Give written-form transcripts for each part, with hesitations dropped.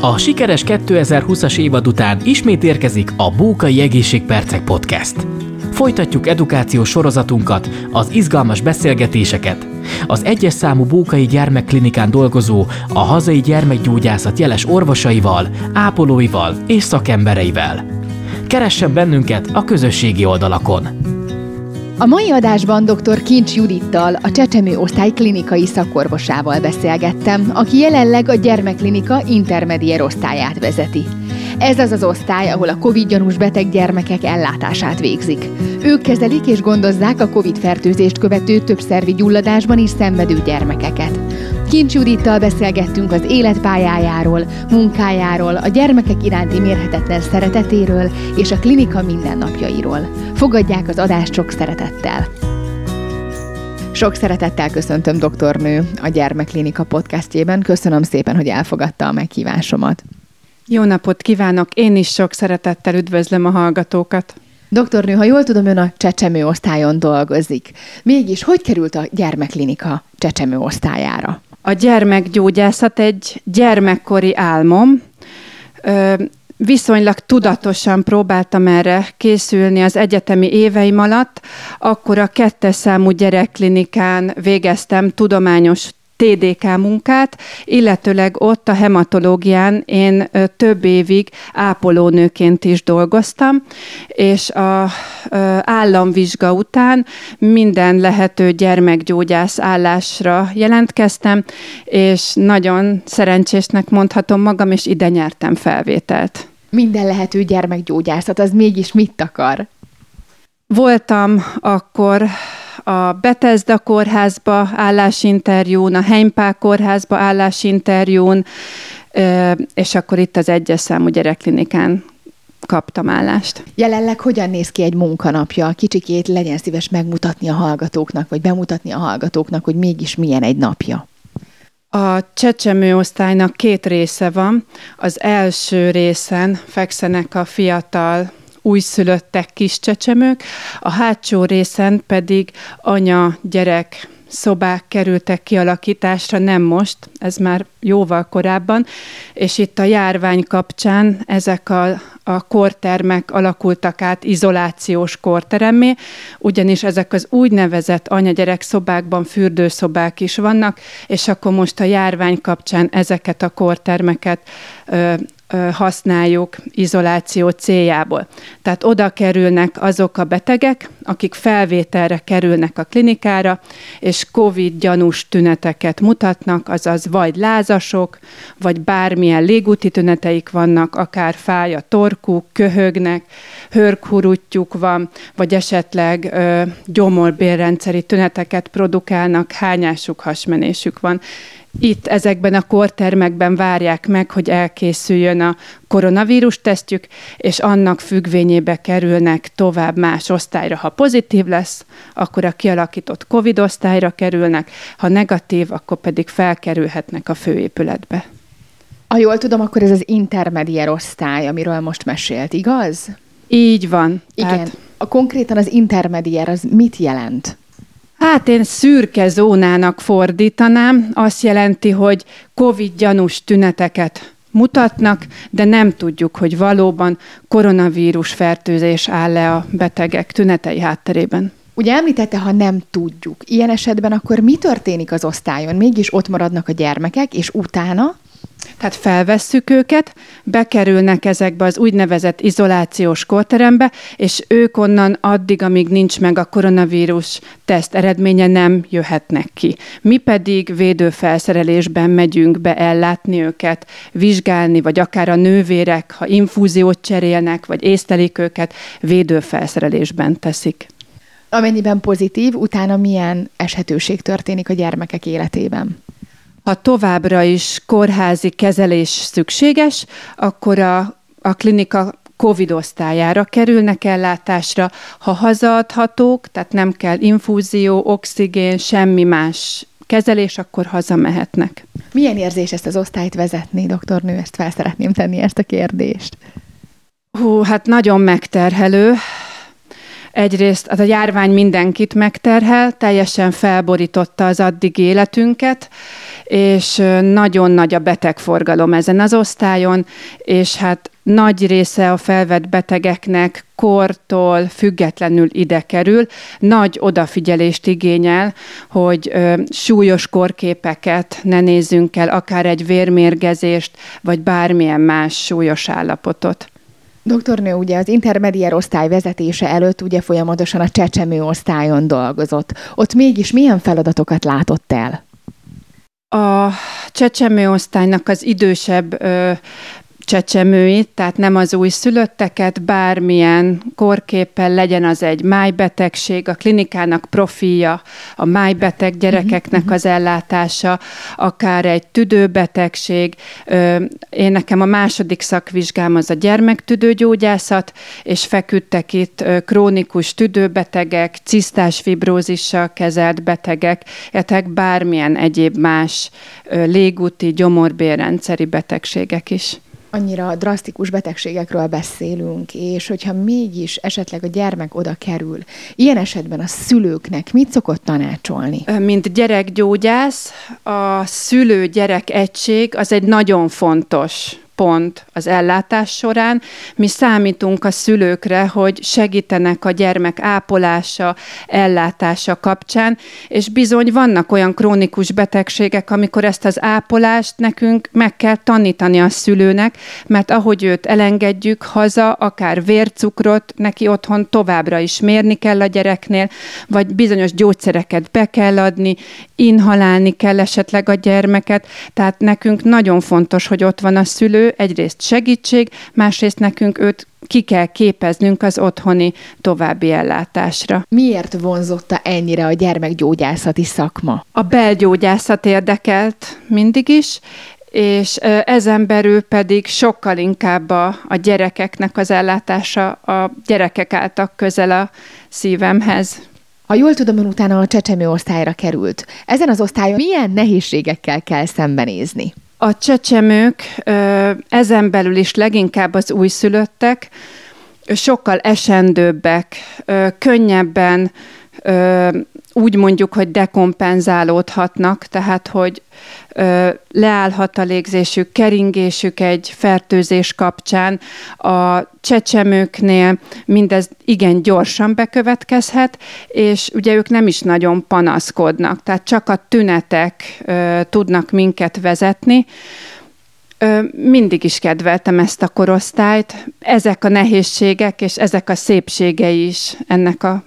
A sikeres 2020-as évad után ismét érkezik a Bókay Egészségpercek Podcast. Folytatjuk edukációs sorozatunkat, az izgalmas beszélgetéseket, az 1-es számú Bókay Gyermekklinikán dolgozó, a hazai gyermekgyógyászat jeles orvosaival, ápolóival és szakembereivel. Keressen bennünket a közösségi oldalakon! A mai adásban dr. Kincs Judittal, a csecsemő osztály klinikai szakorvosával beszélgettem, aki jelenleg a gyermekklinika intermediér osztályát vezeti. Ez az az osztály, ahol a COVID-gyanús beteg gyermekek ellátását végzik. Ők kezelik és gondozzák a COVID-fertőzést követő több szervi gyulladásban is szenvedő gyermekeket. Kincs Judittal beszélgettünk az életpályájáról, munkájáról, a gyermekek iránti mérhetetlen szeretetéről és a klinika mindennapjairól. Fogadják az adást sok szeretettel! Sok szeretettel köszöntöm doktornő a Gyermekklinika podcastjében. Köszönöm szépen, hogy elfogadta a meghívásomat. Jó napot kívánok! Én is sok szeretettel üdvözlöm a hallgatókat. Doktornő, ha jól tudom, ön a csecsemő osztályon dolgozik. Mégis, hogy került a gyermekklinika csecsemő osztályára? A gyermekgyógyászat egy gyermekkori álmom. Viszonylag tudatosan próbáltam erre készülni az egyetemi éveim alatt. Akkor a 2-es számú gyerekklinikán végeztem tudományos TDK munkát, illetőleg ott a hematológián én több évig ápolónőként is dolgoztam, és az államvizsga után minden lehető gyermekgyógyász állásra jelentkeztem, és nagyon szerencsésnek mondhatom magam, és ide nyertem felvételt. Minden lehető gyermekgyógyászat, az mégis mit akar? Voltam akkor a Betesda kórházba állásinterjún, a Heimpá kórházba állásinterjún, és akkor itt az 1-es számú gyerekklinikán kaptam állást. Jelenleg hogyan néz ki egy munkanapja? Kicsikét legyen szíves megmutatni a hallgatóknak, vagy bemutatni a hallgatóknak, hogy mégis milyen egy napja. A csecsemőosztálynak 2 része van. Az első részen fekszenek a fiatal újszülöttek, kis csecsemők, a hátsó részen pedig anya-gyerek szobák kerültek kialakításra, nem most, ez már jóval korábban, és itt a járvány kapcsán ezek a kortermek alakultak át izolációs korteremmé, ugyanis ezek az úgynevezett anya-gyerek szobákban fürdőszobák is vannak, és akkor most a járvány kapcsán ezeket a kortermeket használjuk izoláció céljából. Tehát oda kerülnek azok a betegek, akik felvételre kerülnek a klinikára, és COVID gyanús tüneteket mutatnak, azaz vagy lázasok, vagy bármilyen légúti tüneteik vannak, akár fáj a torkuk, köhögnek, hörghurutjuk van, vagy esetleg gyomorbélrendszeri tüneteket produkálnak, hányásuk, hasmenésük van. Itt ezekben a kortermekben várják meg, hogy elkészüljön a koronavírus tesztjük, és annak függvényébe kerülnek tovább más osztályra. Ha pozitív lesz, akkor a kialakított COVID osztályra kerülnek, ha negatív, akkor pedig felkerülhetnek a főépületbe. Ha jól tudom, akkor ez az intermediér osztály, amiről most mesélt, igaz? Így van. Igen. Tehát a konkrétan az intermediér az mit jelent? Hát én szürke zónának fordítanám, azt jelenti, hogy COVID-gyanús tüneteket mutatnak, de nem tudjuk, hogy valóban koronavírus fertőzés áll-e a betegek tünetei hátterében. Ugye említette, ha nem tudjuk. Ilyen esetben akkor mi történik az osztályon? Mégis ott maradnak a gyermekek, és utána? Tehát felvesszük őket, bekerülnek ezekbe az úgynevezett izolációs korterembe, és ők onnan addig, amíg nincs meg a koronavírus teszt eredménye, nem jöhetnek ki. Mi pedig védőfelszerelésben megyünk be ellátni őket, vizsgálni, vagy akár a nővérek, ha infúziót cserélnek, vagy észlelik őket, védőfelszerelésben teszik. Amennyiben pozitív, utána milyen eshetőség történik a gyermekek életében? Ha továbbra is kórházi kezelés szükséges, akkor a klinika COVID osztályára kerülnek ellátásra. Ha hazaadhatók, tehát nem kell infúzió, oxigén, semmi más kezelés, akkor hazamehetnek. Milyen érzés ezt az osztályt vezetni, doktornő? Ezt fel szeretném tenni, ezt a kérdést. Hú, hát nagyon megterhelő. Egyrészt a járvány mindenkit megterhel, teljesen felborította az addigi életünket, és nagyon nagy a betegforgalom ezen az osztályon, és hát nagy része a felvett betegeknek kortól függetlenül ide kerül. Nagy odafigyelést igényel, hogy súlyos korképeket ne nézzünk el, akár egy vérmérgezést, vagy bármilyen más súlyos állapotot. Doktornő, ugye az intermediár osztály vezetése előtt ugye folyamatosan a csecsemő osztályon dolgozott. Ott mégis milyen feladatokat látott el? A csecsemő osztálynak az idősebb csecsemőit, tehát nem az újszülötteket, bármilyen korképpel, legyen az egy májbetegség, a klinikának profilja, a májbeteg gyerekeknek az ellátása, akár egy tüdőbetegség. Én nekem a második szakvizsgám az a gyermektüdőgyógyászat, és feküdtek itt krónikus tüdőbetegek, cisztásfibrózissal kezelt betegek, illetve bármilyen egyéb más légúti, gyomorbérrendszeri betegségek is. Annyira drasztikus betegségekről beszélünk, és hogyha mégis esetleg a gyermek oda kerül, ilyen esetben a szülőknek mit szokott tanácsolni? Mint gyerekgyógyász, a szülő-gyerek egység az egy nagyon fontos pont az ellátás során. Mi számítunk a szülőkre, hogy segítenek a gyermek ápolása, ellátása kapcsán, és bizony vannak olyan krónikus betegségek, amikor ezt az ápolást nekünk meg kell tanítani a szülőnek, mert ahogy őt elengedjük haza, akár vércukrot, neki otthon továbbra is mérni kell a gyereknél, vagy bizonyos gyógyszereket be kell adni, inhalálni kell esetleg a gyermeket, tehát nekünk nagyon fontos, hogy ott van a szülő, egyrészt segítség, másrészt nekünk őt ki kell képeznünk az otthoni további ellátásra. Miért vonzotta ennyire a gyermekgyógyászati szakma? A belgyógyászat érdekelt mindig is, és ezen belül pedig sokkal inkább a gyerekeknek az ellátása, a gyerekek álltak közel a szívemhez. Ha jól tudom, ön utána a csecsemő osztályra került. Ezen az osztályon milyen nehézségekkel kell szembenézni? A csecsemők, ezen belül is leginkább az újszülöttek, sokkal esendőbbek, könnyebben úgy mondjuk, hogy dekompenzálódhatnak, tehát hogy leállhat a légzésük, keringésük egy fertőzés kapcsán. A csecsemőknél mindez igen gyorsan bekövetkezhet, és ugye ők nem is nagyon panaszkodnak, tehát csak a tünetek tudnak minket vezetni. Mindig is kedveltem ezt a korosztályt. Ezek a nehézségek és ezek a szépségei is ennek a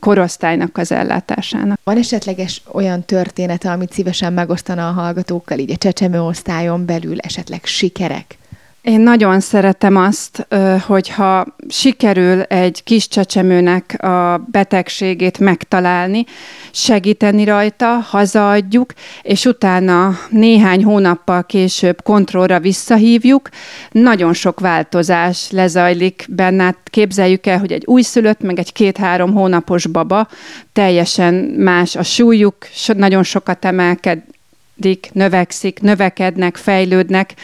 korosztálynak az ellátásának. Van esetleges olyan története, amit szívesen megosztana a hallgatókkal, így a csecsemőosztályon belül esetleg sikerek? Én nagyon szeretem azt, hogyha sikerül egy kis csecsemőnek a betegségét megtalálni, segíteni rajta, hazaadjuk, és utána néhány hónappal később kontrollra visszahívjuk. Nagyon sok változás lezajlik benne. Képzeljük el, hogy egy újszülött, meg egy 2-3 hónapos baba, teljesen más a súlyuk, nagyon sokat emelkedik, növekszik, növekednek, fejlődnek,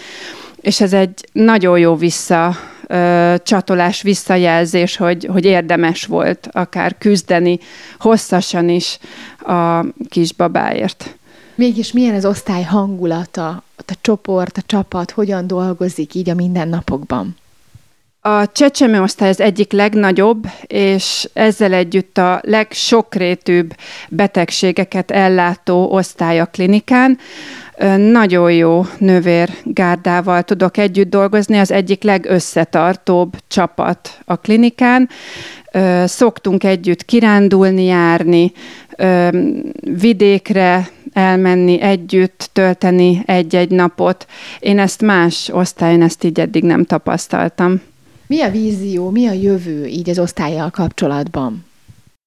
és ez egy nagyon jó visszacsatolás, visszajelzés, hogy érdemes volt akár küzdeni hosszasan is a kisbabáért. Mégis milyen az osztály hangulata, a csoport, a csapat, hogyan dolgozik így a mindennapokban? A csecsemőosztály az egyik legnagyobb, és ezzel együtt a legsokrétűbb betegségeket ellátó osztály a klinikán. Nagyon jó nővérgárdával tudok együtt dolgozni, az egyik legösszetartóbb csapat a klinikán. Szoktunk együtt kirándulni, járni, vidékre elmenni együtt, tölteni egy-egy napot. Én ezt más osztályon, ezt így eddig nem tapasztaltam. Mi a vízió, mi a jövő így az osztállyal kapcsolatban?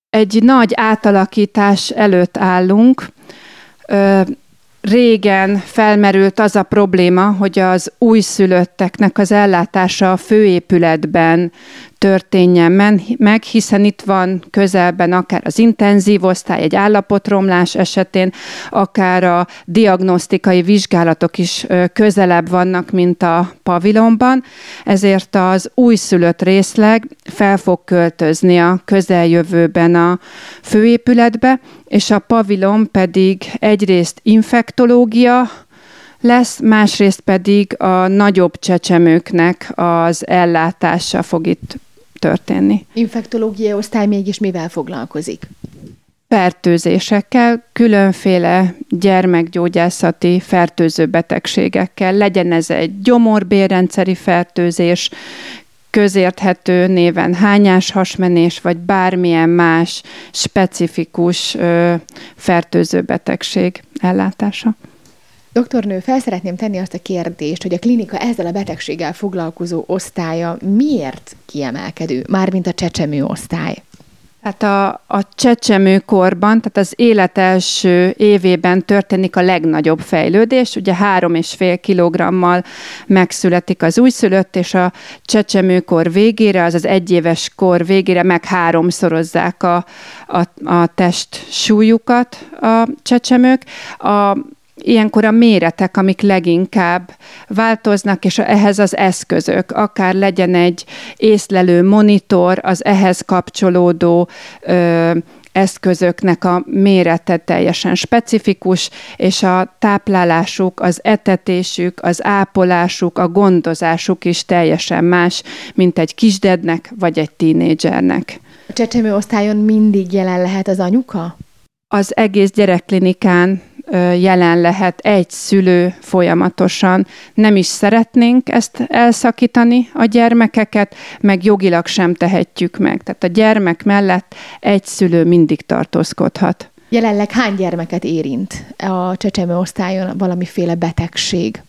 Egy nagy átalakítás előtt állunk. Régen felmerült az a probléma, hogy az újszülötteknek az ellátása a főépületben történjen meg, hiszen itt van közelben akár az intenzív osztály egy állapotromlás esetén, akár a diagnosztikai vizsgálatok is közelebb vannak, mint a pavilonban, ezért az újszülött részleg fel fog költözni a közeljövőben a főépületbe, és a pavilon pedig egyrészt infektológia lesz, másrészt pedig a nagyobb csecsemőknek az ellátása fog itt történni. Infektológiai osztály mégis mivel foglalkozik? Fertőzésekkel, különféle gyermekgyógyászati fertőző betegségekkel, legyen ez egy gyomorbérrendszeri fertőzés, közérthető néven hányás, hasmenés, vagy bármilyen más specifikus fertőző betegség ellátása. Doktornő, fel szeretném tenni azt a kérdést, hogy a klinika ezzel a betegséggel foglalkozó osztálya miért kiemelkedő, mármint a csecsemő osztály? Hát a csecsemőkorban, tehát az élet első évében történik a legnagyobb fejlődés. Ugye 3,5 kilogrammal megszületik az újszülött, és a csecsemőkor végére, azaz egyéves kor végére meg háromszorozzák a test súlyukat a csecsemők. Ilyenkor a méretek, amik leginkább változnak, és ehhez az eszközök, akár legyen egy észlelő monitor, az ehhez kapcsolódó eszközöknek a mérete teljesen specifikus, és a táplálásuk, az etetésük, az ápolásuk, a gondozásuk is teljesen más, mint egy kisdednek vagy egy tínédzsernek. A csecsemő osztályon mindig jelen lehet az anyuka? Az egész gyerekklinikán jelen lehet egy szülő folyamatosan. Nem is szeretnénk ezt elszakítani a gyermekeket, meg jogilag sem tehetjük meg. Tehát a gyermek mellett egy szülő mindig tartózkodhat. Jelenleg hány gyermeket érint a csecsemő osztályon valamiféle betegség?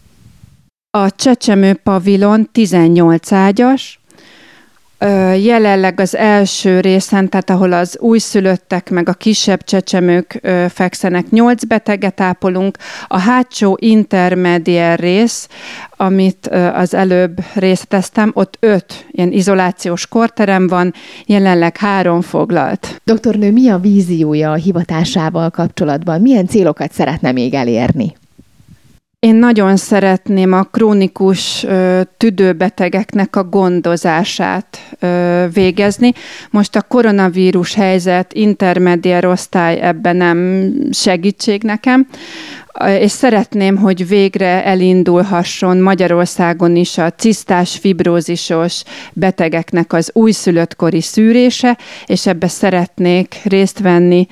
A csecsemő pavilon 18 ágyas. Jelenleg az első részen, tehát ahol az újszülöttek meg a kisebb csecsemők fekszenek, 8 beteget ápolunk. A hátsó intermediár rész, amit az előbb részleteztem, ott 5 ilyen izolációs korterem van, jelenleg 3 foglalt. Doktornő, mi a víziója a hivatásával kapcsolatban? Milyen célokat szeretne még elérni? Én nagyon szeretném a krónikus tüdőbetegeknek a gondozását végezni. Most a koronavírus helyzet, intermediár osztály ebben nem segítség nekem, és szeretném, hogy végre elindulhasson Magyarországon is a cisztásfibrózisos betegeknek az újszülöttkori szűrése, és ebbe szeretnék részt venni,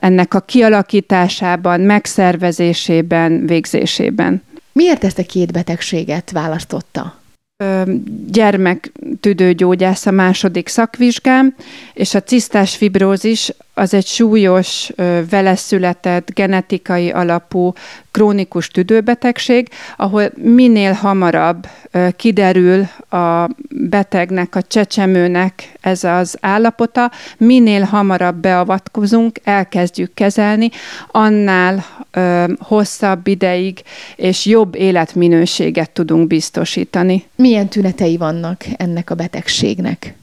ennek a kialakításában, megszervezésében, végzésében. Miért ezt a két betegséget választotta? Gyermektüdőgyógyász a második szakvizsgám, és a cisztásfibrózis az egy súlyos, veleszületett, genetikai alapú krónikus tüdőbetegség, ahol minél hamarabb kiderül a betegnek, a csecsemőnek ez az állapota, minél hamarabb beavatkozunk, elkezdjük kezelni, annál hosszabb ideig és jobb életminőséget tudunk biztosítani. Milyen tünetei vannak ennek a betegségnek?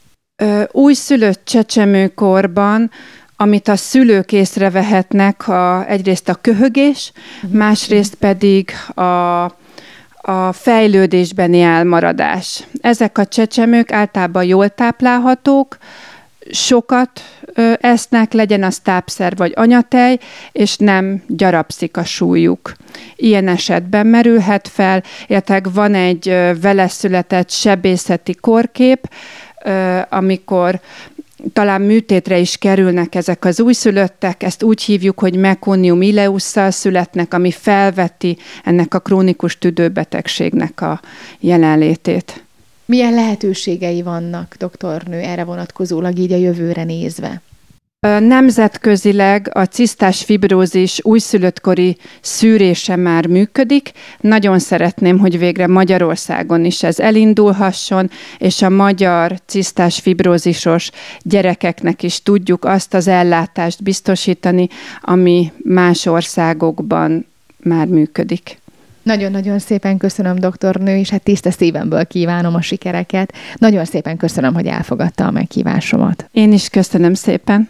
Újszülött csecsemőkorban, amit a szülők észrevehetnek, egyrészt a köhögés, másrészt pedig a fejlődésbeni elmaradás. Ezek a csecsemők általában jól táplálhatók, sokat esznek, legyen az tápszer vagy anyatej, és nem gyarapszik a súlyuk. Ilyen esetben merülhet fel, illetve van egy veleszületett sebészeti korkép, amikor talán műtétre is kerülnek ezek az újszülöttek, ezt úgy hívjuk, hogy mekonium ileusszal születnek, ami felveti ennek a krónikus tüdőbetegségnek a jelenlétét. Milyen lehetőségei vannak, doktornő, erre vonatkozólag így a jövőre nézve? Nemzetközileg a cisztásfibrózis újszülöttkori szűrése már működik. Nagyon szeretném, hogy végre Magyarországon is ez elindulhasson, és a magyar cisztásfibrózisos gyerekeknek is tudjuk azt az ellátást biztosítani, ami más országokban már működik. Nagyon-nagyon szépen köszönöm, doktornő, és hát tiszta szívemből kívánom a sikereket. Nagyon szépen köszönöm, hogy elfogadta a meghívásomat. Én is köszönöm szépen.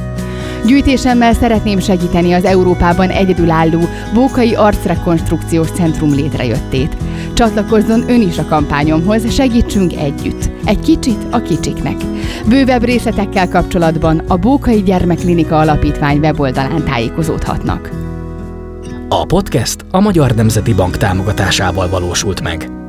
Gyűjtésemmel szeretném segíteni az Európában egyedülálló Bókay arcrekonstrukciós centrum létrejöttét. Csatlakozzon ön is a kampányomhoz, segítsünk együtt. Egy kicsit a kicsiknek. Bővebb részletekkel kapcsolatban a Bókay Gyermekklinika Alapítvány weboldalán tájékozódhatnak. A podcast a Magyar Nemzeti Bank támogatásával valósult meg.